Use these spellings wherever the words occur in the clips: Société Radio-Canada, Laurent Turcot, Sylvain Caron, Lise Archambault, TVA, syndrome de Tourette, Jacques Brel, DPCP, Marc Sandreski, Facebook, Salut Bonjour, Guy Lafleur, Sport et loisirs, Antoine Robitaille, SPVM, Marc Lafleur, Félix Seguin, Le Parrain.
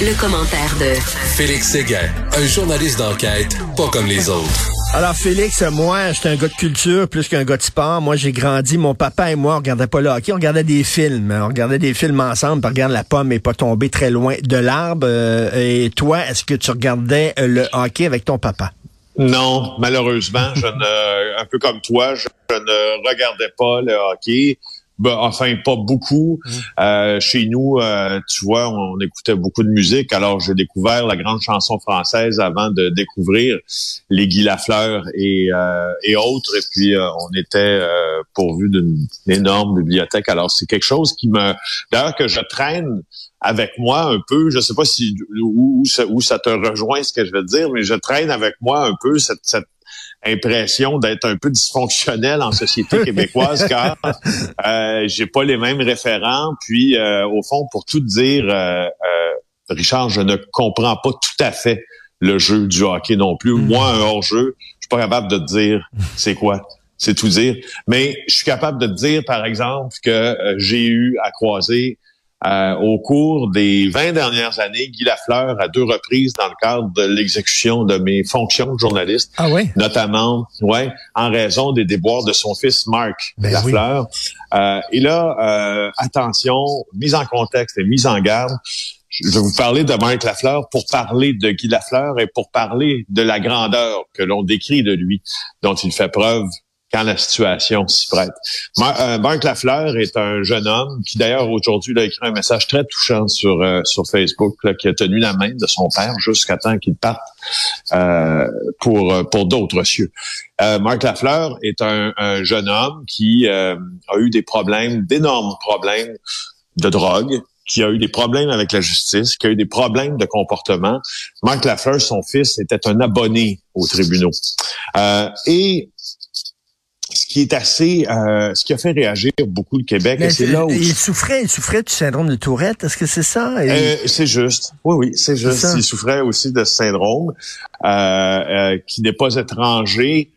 le commentaire de Félix Seguin, un journaliste d'enquête, pas comme les autres. Alors Félix, moi, j'étais un gars de culture plus qu'un gars de sport. Moi, j'ai grandi, mon papa et moi, on regardait pas le hockey, on regardait des films. On regardait des films ensemble, puis regarde la pomme et pas tombée très loin de l'arbre. Et toi, est-ce que tu regardais le hockey avec ton papa? Non, malheureusement, un peu comme toi, je ne regardais pas le hockey. Enfin, pas beaucoup. Chez nous, tu vois, on écoutait beaucoup de musique. Alors, j'ai découvert la grande chanson française avant de découvrir les Guy Lafleur et autres. Et puis, on était pourvus d'une énorme bibliothèque. Alors, c'est quelque chose qui me... D'ailleurs, que je traîne avec moi un peu. Je sais pas si où ça te rejoint, ce que je vais te dire, mais je traîne avec moi un peu cette impression d'être un peu dysfonctionnel en société québécoise, car j'ai pas les mêmes référents. Puis, au fond, pour tout dire, Richard, je ne comprends pas tout à fait le jeu du hockey non plus. Moi, un hors-jeu, je suis pas capable de te dire c'est quoi. C'est tout dire. Mais je suis capable de te dire, par exemple, que j'ai eu à croiser au cours des 20 dernières années, Guy Lafleur à 2 reprises dans le cadre de l'exécution de mes fonctions de journaliste, notamment en raison des déboires de son fils Marc Lafleur. Et là, attention, mise en contexte et mise en garde, je vais vous parler de Marc Lafleur pour parler de Guy Lafleur et pour parler de la grandeur que l'on décrit de lui, dont il fait preuve quand la situation s'y prête. Marc Lafleur est un jeune homme qui, d'ailleurs, aujourd'hui, a écrit un message très touchant sur Facebook, là, qui a tenu la main de son père jusqu'à temps qu'il parte pour d'autres cieux. Marc Lafleur est un jeune homme qui a eu d'énormes problèmes de drogue, qui a eu des problèmes avec la justice, qui a eu des problèmes de comportement. Marc Lafleur, son fils, était un abonné aux tribunaux. Et ce qui a fait réagir beaucoup le Québec. Et c'est là où il souffrait du syndrome de Tourette. Est-ce que c'est ça? C'est juste. Oui, c'est juste. C'est il souffrait aussi de ce syndrome qui n'est pas étranger,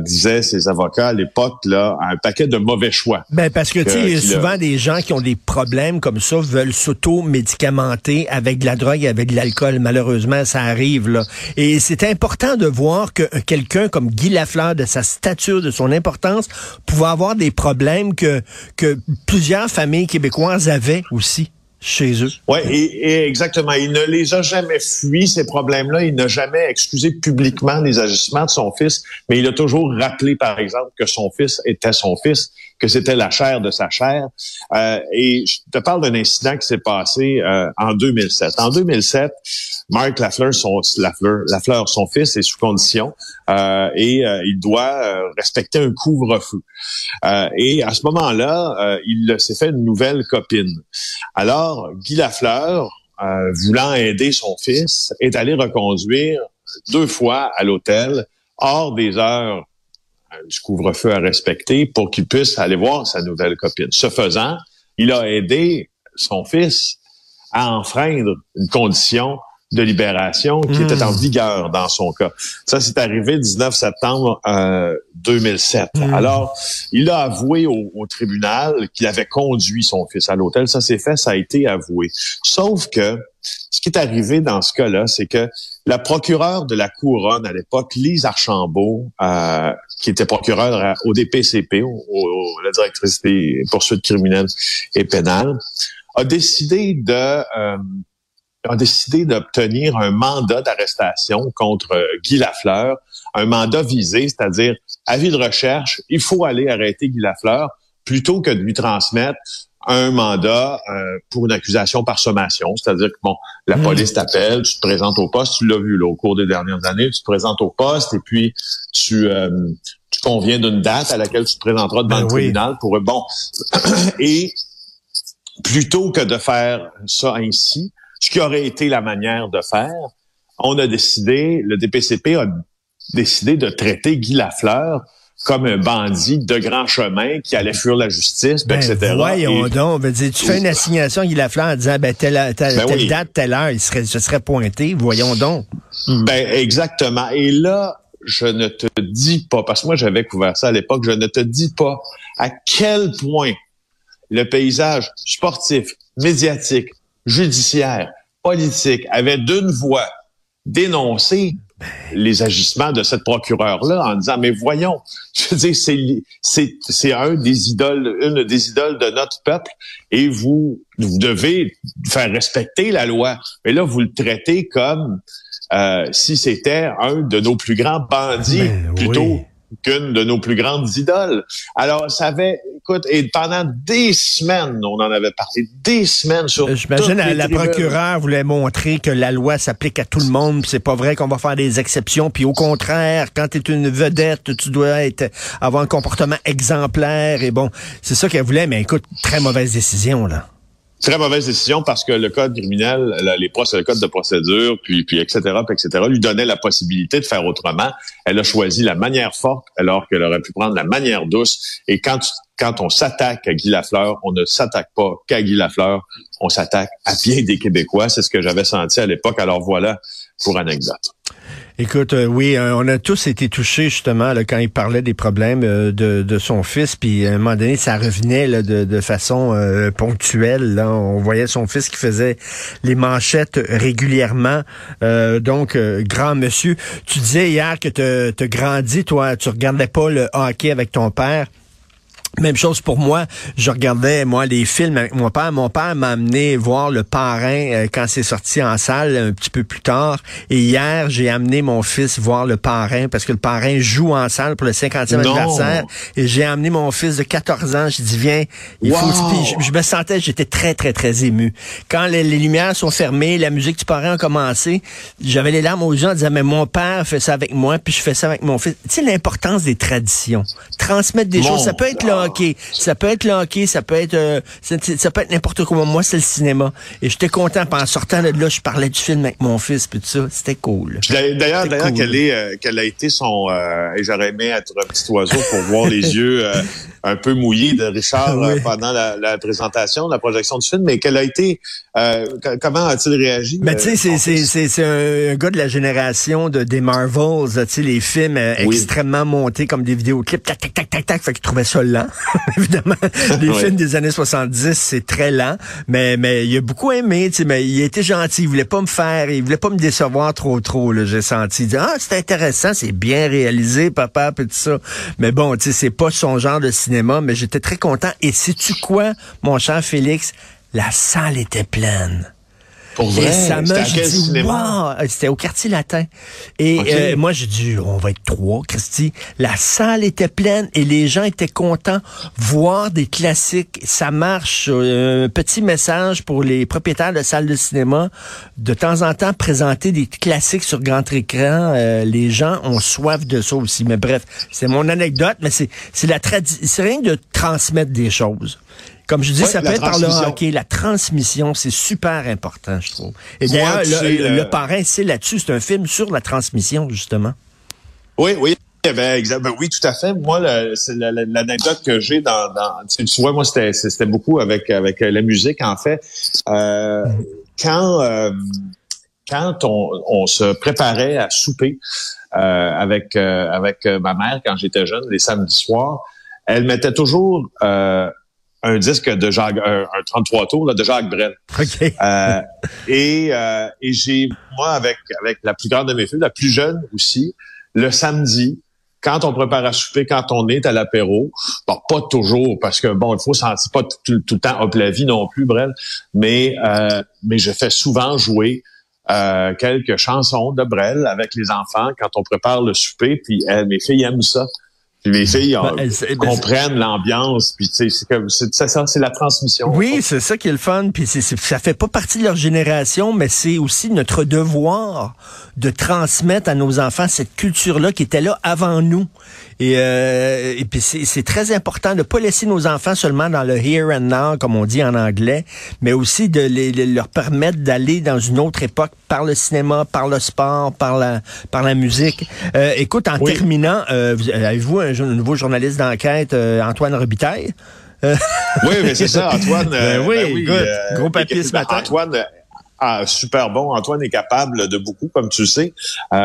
disaient ses avocats à l'époque, là, un paquet de mauvais choix. Ben parce que tu sais, souvent des gens qui ont des problèmes comme ça veulent s'auto-médicamenter avec de la drogue et avec de l'alcool. Malheureusement, ça arrive là. Et c'est important de voir que quelqu'un comme Guy Lafleur, de sa stature, de son importance, pouvait avoir des problèmes que plusieurs familles québécoises avaient aussi chez eux. Oui, et exactement. Il ne les a jamais fuis, ces problèmes-là. Il n'a jamais excusé publiquement les agissements de son fils, mais il a toujours rappelé, par exemple, que son fils était son fils, que c'était la chair de sa chair. Et je te parle d'un incident qui s'est passé en 2007. En 2007, Marc Lafleur, son fils, est sous condition et il doit respecter un couvre-feu. Et à ce moment-là, il s'est fait une nouvelle copine. Alors, Guy Lafleur, voulant aider son fils, est allé reconduire 2 fois à l'hôtel, hors des heures du couvre-feu à respecter, pour qu'il puisse aller voir sa nouvelle copine. Ce faisant, il a aidé son fils à enfreindre une condition de libération qui était en vigueur dans son cas. Ça, c'est arrivé le 19 septembre 2007. Alors, il a avoué au tribunal qu'il avait conduit son fils à l'hôtel. Ça s'est fait, ça a été avoué. Sauf que ce qui est arrivé dans ce cas-là, c'est que la procureure de la Couronne à l'époque, Lise Archambault, qui était procureure au DPCP, la directrice des poursuites criminelles et pénales, a décidé d'obtenir un mandat d'arrestation contre Guy Lafleur, un mandat visé, c'est-à-dire avis de recherche, il faut aller arrêter Guy Lafleur plutôt que de lui transmettre un mandat pour une accusation par sommation, c'est-à-dire que la police t'appelle, tu te présentes au poste, tu l'as vu là, au cours des dernières années, tu te présentes au poste et puis tu conviens d'une date à laquelle tu te présenteras devant le tribunal pour et plutôt que de faire ça ainsi, ce qui aurait été la manière de faire, le DPCP a décidé de traiter Guy Lafleur comme un bandit de grand chemin qui allait fuir la justice, etc. Voyons donc, tu fais une assignation à Guy Lafleur en disant telle date, telle heure, il se serait pointé, voyons donc. Exactement. Et là, je ne te dis pas, parce que moi j'avais couvert ça à l'époque, je ne te dis pas à quel point le paysage sportif, médiatique, judiciaire, politique avait d'une voix dénoncé les agissements de cette procureure-là en disant, mais voyons, je veux dire, c'est une des idoles de notre peuple et vous devez faire respecter la loi. Mais là, vous le traitez comme si c'était un de nos plus grands bandits, plutôt qu'une de nos plus grandes idoles. Alors, ça avait... Écoute, et pendant des semaines, on en avait parlé, des semaines sur j'imagine la procureure voulait montrer que la loi s'applique à tout le monde, c'est pas vrai qu'on va faire des exceptions, puis au contraire, quand t'es une vedette, tu dois avoir un comportement exemplaire, et bon, c'est ça qu'elle voulait, mais écoute, très mauvaise décision, là. Très mauvaise décision parce que le code criminel, le code de procédure, puis etc., lui donnait la possibilité de faire autrement. Elle a choisi la manière forte alors qu'elle aurait pu prendre la manière douce. Et quand on s'attaque à Guy Lafleur, on ne s'attaque pas qu'à Guy Lafleur, on s'attaque à bien des Québécois. C'est ce que j'avais senti à l'époque. Alors voilà pour anecdote. Écoute, oui, on a tous été touchés justement là, quand il parlait des problèmes de son fils, puis à un moment donné, ça revenait là, de façon ponctuelle. Là. On voyait son fils qui faisait les manchettes régulièrement. Donc, grand monsieur, tu disais hier que t'as grandi, toi, tu regardais pas le hockey avec ton père. Même chose pour moi, je regardais les films avec mon père. Mon père m'a amené voir Le Parrain quand c'est sorti en salle un petit peu plus tard. Et hier, j'ai amené mon fils voir Le Parrain parce que Le Parrain joue en salle pour le 50e anniversaire. Et j'ai amené mon fils de 14 ans. J'ai dit, viens, je me sentais, j'étais très, très, très ému. Quand les lumières sont fermées, la musique du Parrain a commencé, j'avais les larmes aux yeux en disant, mais mon père fait ça avec moi, puis je fais ça avec mon fils. Tu sais l'importance des traditions. Transmettre des choses, ça peut être là. Ça peut être le hockey, ça peut être n'importe quoi. Moi, c'est le cinéma. Et j'étais content. En sortant de là, je parlais du film avec mon fils, puis tout ça. C'était cool. D'ailleurs, cool. Quel a été son... et j'aurais aimé être un petit oiseau pour voir les yeux un peu mouillés de Richard pendant la présentation, la projection du film. Mais quel a été... comment a-t-il réagi? Mais tu sais, c'est un gars de la génération des Marvels, tu sais, les films extrêmement montés comme des vidéoclips, tac, fait qu'il trouvait ça lent. Évidemment, les films des années 70, c'est très lent, mais il a beaucoup aimé, tu sais, mais il était gentil, il voulait pas me décevoir trop, là, j'ai senti. Il dit, c'est intéressant, c'est bien réalisé, papa, pis tout ça. Mais bon, tu sais, c'est pas son genre de cinéma, mais j'étais très content. Et sais-tu quoi, mon cher Félix? La salle était pleine. Pour vrai? Et ça m'a dit, wow! C'était au Quartier latin. Et moi, j'ai dit, on va être trois, Christy. La salle était pleine et les gens étaient contents. Voir des classiques, ça marche. Un petit message pour les propriétaires de salles de cinéma. De temps en temps, présenter des classiques sur grand écran. Les gens ont soif de ça aussi. Mais bref, c'est mon anecdote, mais c'est la tradition. C'est rien que de transmettre des choses. Comme je dis, ça peut être par le hockey. La transmission, c'est super important, je trouve. Et d'ailleurs, le Parrain, c'est là-dessus. C'est un film sur la transmission, justement. Oui. Oui, tout à fait. Moi, c'est l'anecdote que j'ai tu vois, moi, c'était beaucoup avec la musique, en fait. Quand on se préparait à souper avec ma mère, quand j'étais jeune, les samedis soirs, elle mettait toujours... un disque de Jacques, un 33 tours là, de Jacques Brel. Okay. Et j'ai, moi, avec la plus grande de mes filles, la plus jeune aussi, le samedi, quand on prépare à souper, quand on est à l'apéro, bon, pas toujours, parce que bon, il faut sentir pas tout le temps hop la vie non plus, Brel, mais je fais souvent jouer quelques chansons de Brel avec les enfants quand on prépare le souper, puis mes filles aiment ça. Les filles comprennent l'ambiance, puis c'est la transmission. Oui, c'est ça qui est le fun, puis ça fait pas partie de leur génération, mais c'est aussi notre devoir de transmettre à nos enfants cette culture-là qui était là avant nous. Et puis c'est très important de pas laisser nos enfants seulement dans le here and now, comme on dit en anglais, mais aussi de leur permettre d'aller dans une autre époque par le cinéma, par le sport, par la musique. Écoute, en terminant, avez-vous un nouveau journaliste d'enquête, Antoine Robitaille? Oui, mais c'est ça, Antoine. Gros papier ce matin. Antoine, Ah, super bon. Antoine est capable de beaucoup, comme tu le sais.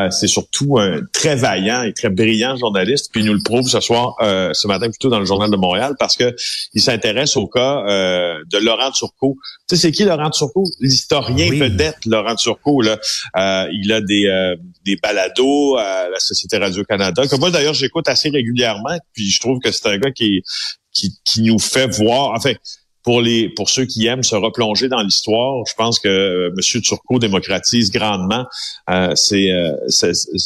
C'est surtout un très vaillant et très brillant journaliste. Puis il nous le prouve ce matin plutôt dans le Journal de Montréal parce que il s'intéresse au cas de Laurent Turcot. Tu sais, c'est qui Laurent Turcot? L'historien vedette Laurent Turcot, là. Il a des balados à la Société Radio-Canada, que moi d'ailleurs j'écoute assez régulièrement. Puis je trouve que c'est un gars qui nous fait voir. Enfin. Pour ceux qui aiment se replonger dans l'histoire, je pense que M. Turcot démocratise grandement c'est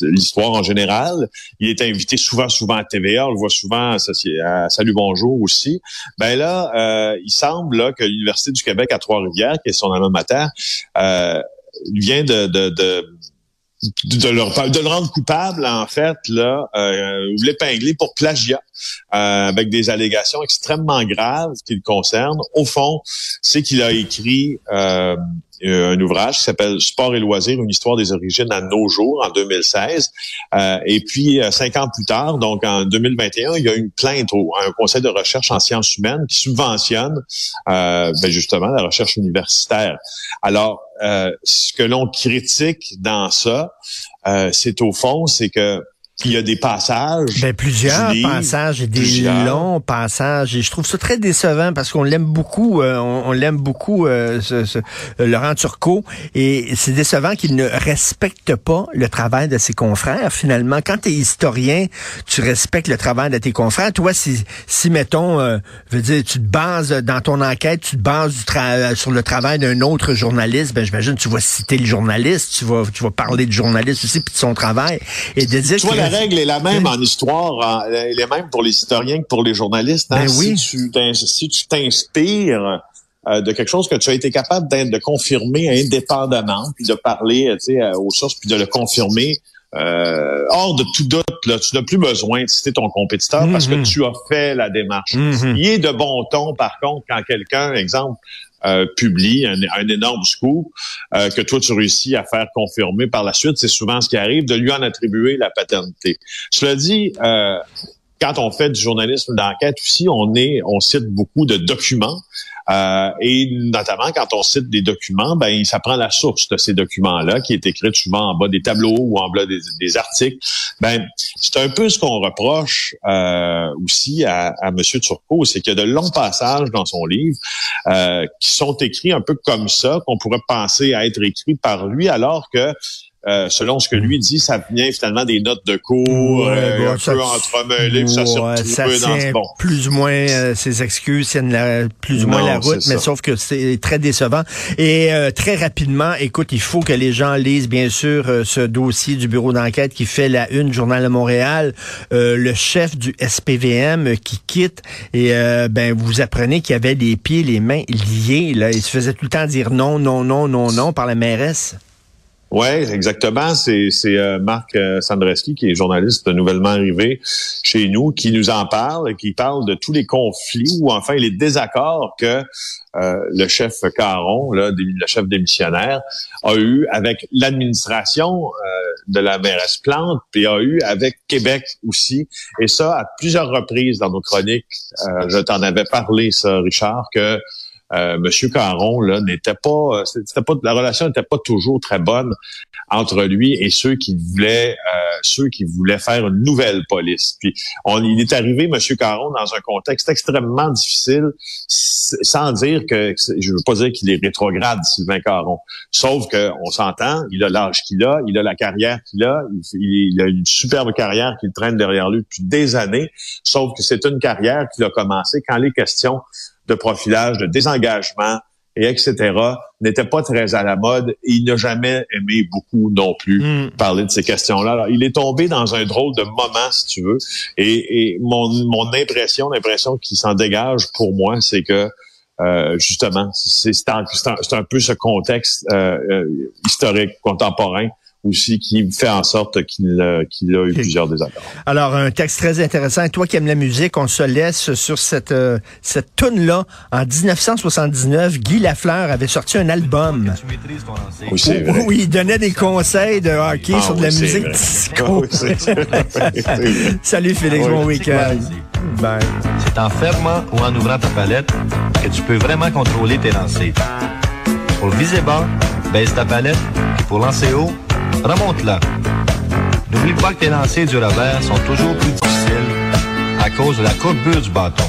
l'histoire en général. Il est invité souvent à TVA, on le voit souvent à Salut Bonjour aussi. Ben là, il semble là, que l'Université du Québec à Trois-Rivières, qui est son alma mater, vient de le rendre coupable, en fait, là, ou l'épingler pour plagiat, avec des allégations extrêmement graves qui le concernent. Au fond, c'est qu'il a écrit un ouvrage qui s'appelle « Sport et loisirs, une histoire des origines à nos jours » en 2016. Et puis, 5 ans plus tard, donc en 2021, il y a une plainte à un conseil de recherche en sciences humaines qui subventionne justement la recherche universitaire. Alors, ce que l'on critique dans ça, c'est au fond, c'est que il y a des passages. Plusieurs passages et des longs passages. Et je trouve ça très décevant parce qu'on l'aime beaucoup. On l'aime beaucoup, Laurent Turcot. Et c'est décevant qu'il ne respecte pas le travail de ses confrères, finalement. Quand tu es historien, tu respectes le travail de tes confrères. Toi, si mettons, je veux dire, tu te bases dans ton enquête, tu te bases sur le travail d'un autre journaliste, ben j'imagine tu vas citer le journaliste, tu vas parler du journaliste aussi, puis de son travail. Et de dire que la règle est la même en histoire, elle est même pour les historiens que pour les journalistes. Hein? Ben oui. Si tu t'inspires de quelque chose que tu as été capable de confirmer indépendamment, puis de parler aux sources, puis de le confirmer, hors de tout doute, là, tu n'as plus besoin de citer ton compétiteur parce que tu as fait la démarche. Il est de bon ton, par contre, quand quelqu'un, exemple, publie un énorme scoop que toi, tu réussis à faire confirmer par la suite. C'est souvent ce qui arrive, de lui en attribuer la paternité. Cela dit, quand on fait du journalisme d'enquête aussi, on cite beaucoup de documents. Et notamment, quand on cite des documents, ben ça prend la source de ces documents-là, qui est écrite souvent en bas des tableaux ou en bas des articles. Ben c'est un peu ce qu'on reproche aussi à M. Turcot, c'est qu'il y a de longs passages dans son livre qui sont écrits un peu comme ça, qu'on pourrait penser à être écrits par lui, alors que selon ce que lui dit, ça vient finalement des notes de cours, un peu entremêlées, puis ça se retrouve dans ce bon. Plus ou moins ses excuses, tiennent plus ou moins la route, mais sauf que c'est très décevant. Et très rapidement, écoute, il faut que les gens lisent, bien sûr, ce dossier du bureau d'enquête qui fait la une Journal de Montréal, le chef du SPVM qui quitte, et vous apprenez qu'il avait les pieds, les mains liés, là. Il se faisait tout le temps dire non par la mairesse. Oui, exactement. C'est Marc Sandreski, qui est journaliste nouvellement arrivé chez nous, qui nous en parle, qui parle de tous les conflits ou enfin les désaccords que le chef Caron, là, le chef démissionnaire, a eu avec l'administration de la mairesse Plante, puis a eu avec Québec aussi. Et ça, à plusieurs reprises dans nos chroniques, je t'en avais parlé, ça, Richard, que Monsieur Caron, là, la relation n'était pas toujours très bonne entre lui et ceux qui voulaient faire une nouvelle police. Puis, il est arrivé, Monsieur Caron, dans un contexte extrêmement difficile, sans dire que, je veux pas dire qu'il est rétrograde, Sylvain Caron. Sauf que, on s'entend, il a l'âge qu'il a, il a la carrière qu'il a, il a une superbe carrière qu'il traîne derrière lui depuis des années. Sauf que c'est une carrière qu'il a commencée quand les questions de profilage, de désengagement, et etc., n'était pas très à la mode. Et il n'a jamais aimé beaucoup non plus parler de ces questions-là. Alors, il est tombé dans un drôle de moment, si tu veux. Et mon l'impression qui s'en dégage pour moi, c'est que justement, c'est un peu ce contexte historique, contemporain, aussi qui fait en sorte qu'il a eu plusieurs désaccords. Alors, un texte très intéressant. Et toi qui aimes la musique, on se laisse sur cette toune-là. En 1979, Guy Lafleur avait sorti un album où il donnait des conseils de hockey sur de la musique disco. Salut Félix, bon week-end. Bye. C'est en fermant ou en ouvrant ta palette que tu peux vraiment contrôler tes lancers. Pour viser bas, baisse ta palette, pour lancer haut, remonte-la. N'oublie pas que tes lancers du revers sont toujours plus difficiles à cause de la courbure du bâton.